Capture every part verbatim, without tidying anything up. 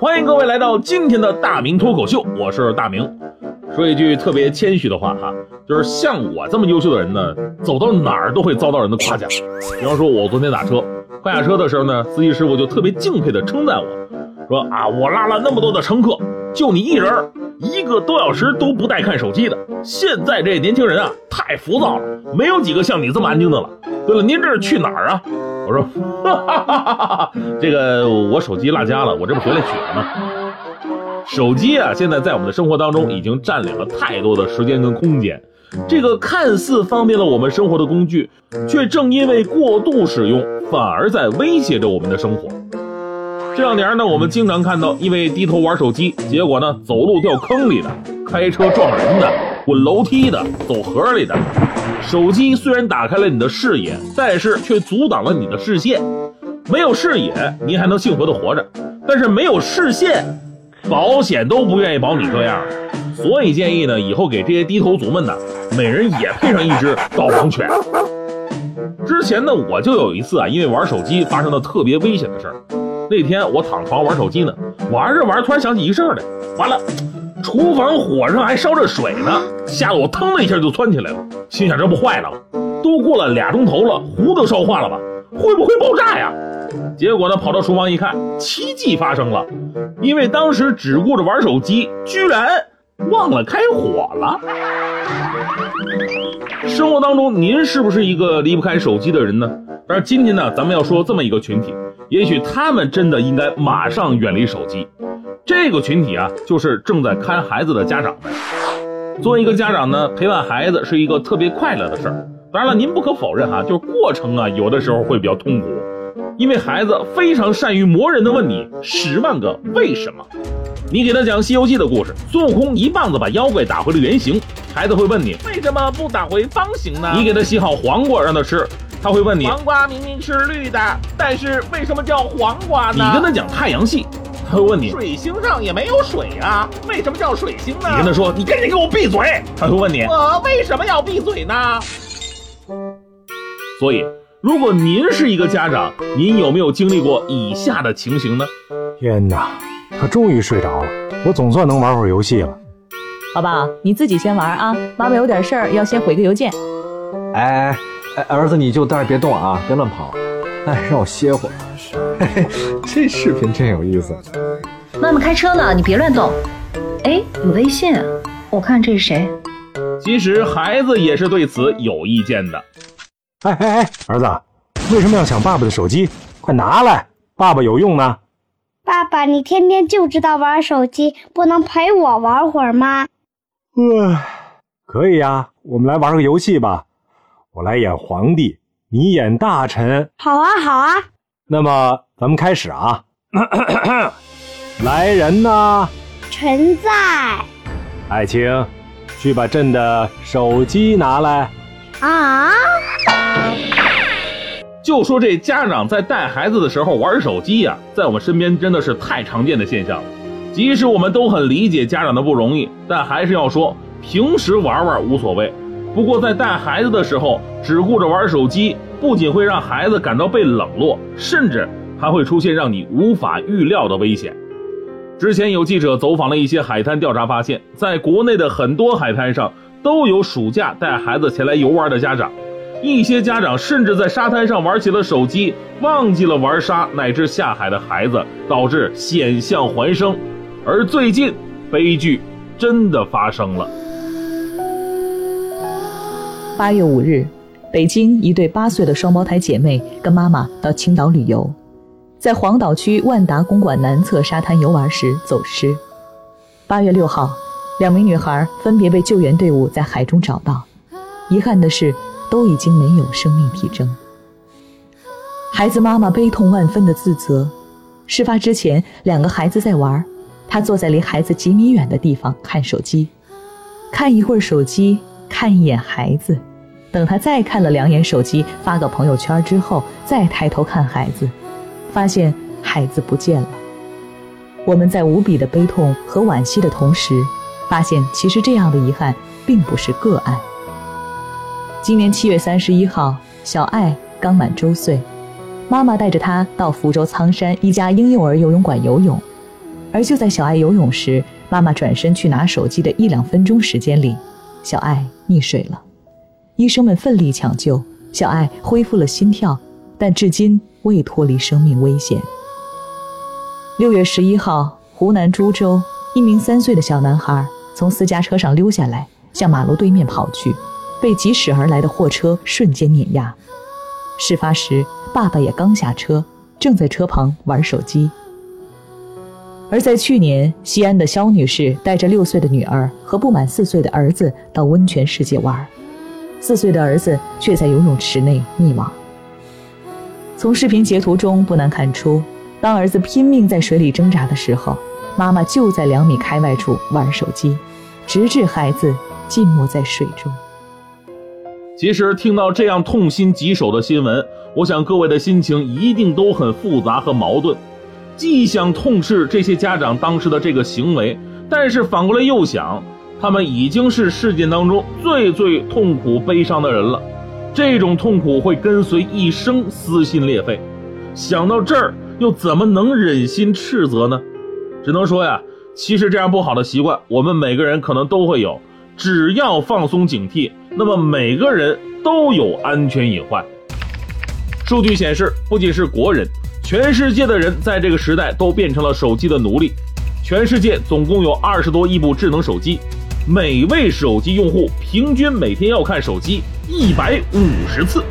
欢迎各位来到今天的大明脱口秀，我是大明。说一句特别谦虚的话哈、啊，就是像我这么优秀的人呢，走到哪儿都会遭到人的夸奖。比方说，我昨天打车，快下车的时候呢，司机师傅就特别敬佩的称赞我，说啊，我拉了那么多的乘客，就你一人，一个多小时都不带看手机的。现在这年轻人啊，太浮躁了，没有几个像你这么安静的了。对了，您这是去哪儿啊？我说哈哈哈哈哈，这个我手机落家了，我这不回来取了吗？手机啊，现在在我们的生活当中已经占领了太多的时间跟空间。这个看似方便了我们生活的工具，却正因为过度使用，反而在威胁着我们的生活。这两年呢，我们经常看到因为低头玩手机，结果呢走路掉坑里的，开车撞人的，滚楼梯的，走河里的。手机虽然打开了你的视野，但是却阻挡了你的视线。没有视野您还能幸福的活着，但是没有视线，保险都不愿意保你这样。所以建议呢，以后给这些低头族们呢，每人也配上一只导盲犬。之前呢，我就有一次啊，因为玩手机发生了特别危险的事儿。那天我躺床玩手机呢，玩着玩突然想起一事儿来，完了，厨房火上还烧着水呢，吓得我腾的一下就窜起来了，心想这不坏了吗？都过了俩钟头了，壶都烧化了吧？会不会爆炸呀？结果呢，跑到厨房一看，奇迹发生了，因为当时只顾着玩手机，居然忘了开火了。生活当中，您是不是一个离不开手机的人呢？而今天呢，咱们要说这么一个群体，也许他们真的应该马上远离手机。这个群体啊，就是正在看孩子的家长们。作为一个家长呢，陪伴孩子是一个特别快乐的事儿。当然了，您不可否认哈、啊，就是过程啊，有的时候会比较痛苦，因为孩子非常善于磨人的问你十万个为什么。你给他讲《西游记》的故事，孙悟空一棒子把妖怪打回了原形，孩子会问你为什么不打回方形呢？你给他洗好黄瓜让他吃，他会问你黄瓜明明吃绿的，但是为什么叫黄瓜呢？你跟他讲太阳系，他会问你水星上也没有水啊，为什么叫水星呢？你跟他说你赶紧给我闭嘴，他会问你我为什么要闭嘴呢？所以如果您是一个家长，您有没有经历过以下的情形呢？天哪，他终于睡着了，我总算能玩会儿游戏了。好不好，你自己先玩啊，妈妈有点事儿要先回个邮件。哎哎，儿子你就待着别动啊，别乱跑，哎，让我歇会儿。嘿嘿，这视频真有意思。妈妈开车呢，你别乱动。哎，有微信，我看这是谁？其实孩子也是对此有意见的。哎哎哎，儿子，为什么要抢爸爸的手机？快拿来，爸爸有用呢。爸爸，你天天就知道玩手机，不能陪我玩会儿吗？呃，可以呀，我们来玩个游戏吧。我来演皇帝，你演大臣。好啊，好啊。那么咱们开始啊。来人呐，臣在。爱卿，去把朕的手机拿来。啊，就说这家长在带孩子的时候玩手机啊，在我们身边真的是太常见的现象了。即使我们都很理解家长的不容易，但还是要说平时玩玩无所谓，不过在带孩子的时候只顾着玩手机，不仅会让孩子感到被冷落，甚至还会出现让你无法预料的危险。之前有记者走访了一些海滩，调查发现，在国内的很多海滩上都有暑假带孩子前来游玩的家长，一些家长甚至在沙滩上玩起了手机，忘记了玩沙乃至下海的孩子，导致险象环生。而最近悲剧真的发生了。八月五日，北京一对八岁的双胞胎姐妹跟妈妈到青岛旅游，在黄岛区万达公馆南侧沙滩游玩时走失。八月六号，两名女孩分别被救援队伍在海中找到，遗憾的是都已经没有生命体征。孩子妈妈悲痛万分的自责，事发之前两个孩子在玩，她坐在离孩子几米远的地方看手机，看一会儿手机，看一眼孩子，等他再看了两眼手机，发个朋友圈之后，再抬头看孩子，发现孩子不见了。我们在无比的悲痛和惋惜的同时，发现其实这样的遗憾并不是个案。今年七月三十一号，小爱刚满周岁，妈妈带着她到福州苍山一家婴幼儿游泳馆游泳，而就在小爱游泳时，妈妈转身去拿手机的一两分钟时间里，小爱溺水了。医生们奋力抢救，小爱恢复了心跳，但至今未脱离生命危险。六月十一号，湖南株洲，一名三岁的小男孩从私家车上溜下来，向马路对面跑去，被疾驶而来的货车瞬间碾压。事发时，爸爸也刚下车，正在车旁玩手机。而在去年，西安的肖女士带着六岁的女儿和不满四岁的儿子到温泉世界玩，四岁的儿子却在游泳池内溺亡。从视频截图中不难看出，当儿子拼命在水里挣扎的时候，妈妈就在两米开外处玩手机，直至孩子浸没在水中。其实听到这样痛心疾首的新闻，我想各位的心情一定都很复杂和矛盾，既想痛斥这些家长当时的这个行为，但是反过来又想，他们已经是事件当中最最痛苦悲伤的人了，这种痛苦会跟随一生，撕心裂肺。想到这儿，又怎么能忍心斥责呢？只能说呀，其实这样不好的习惯，我们每个人可能都会有，只要放松警惕，那么每个人都有安全隐患。数据显示，不仅是国人，全世界的人在这个时代都变成了手机的奴隶。全世界总共有二十多亿部智能手机，每位手机用户平均每天要看手机一百五十次。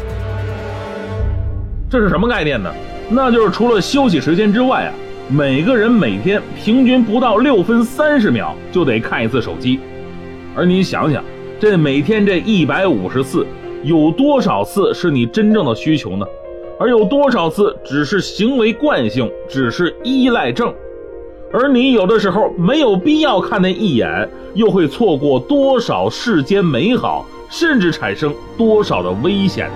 这是什么概念呢？那就是除了休息时间之外啊，每个人每天平均不到六分三十秒就得看一次手机。而你想想，这每天这一百五十次，有多少次是你真正的需求呢？而有多少次只是行为惯性，只是依赖症？而你有的时候没有必要看那一眼，又会错过多少世间美好，甚至产生多少的危险。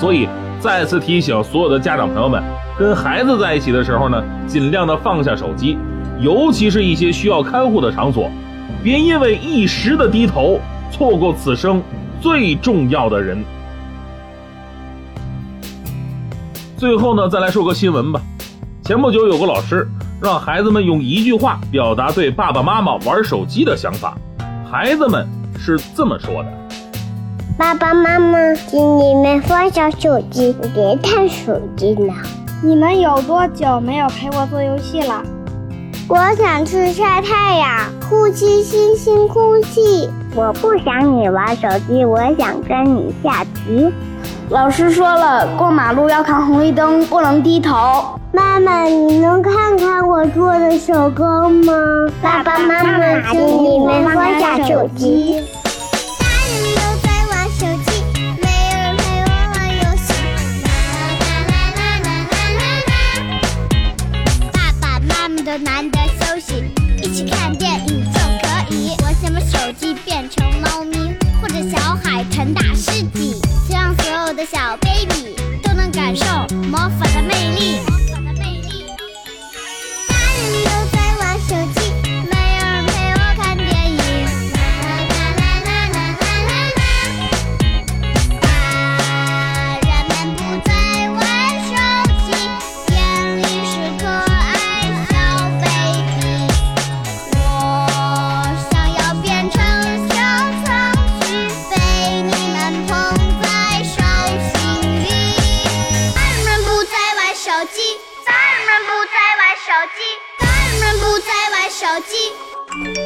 所以再次提醒所有的家长朋友们，跟孩子在一起的时候呢，尽量的放下手机，尤其是一些需要看护的场所，别因为一时的低头，错过此生最重要的人。最后呢，再来说个新闻吧。前不久有个老师让孩子们用一句话表达对爸爸妈妈玩手机的想法，孩子们是这么说的：爸爸妈妈，请你们放下手机，别看手机了。你们有多久没有陪我做游戏了？我想去晒太阳，呼吸星星空气。我不想你玩手机，我想跟你下棋。老师说了，过马路要看红绿灯，不能低头。妈妈，你能看看我做的手工吗？爸爸妈妈，请你们放下手机。难得休息，一起看电影就可以。我想把手机变成猫咪，或者小海豚大尸体，希望所有的小 baby 都能感受魔法的魅力。大人都在玩手机，没有人陪我看电影。大人们不再玩手机，眼里是可爱。大人们不再玩手机。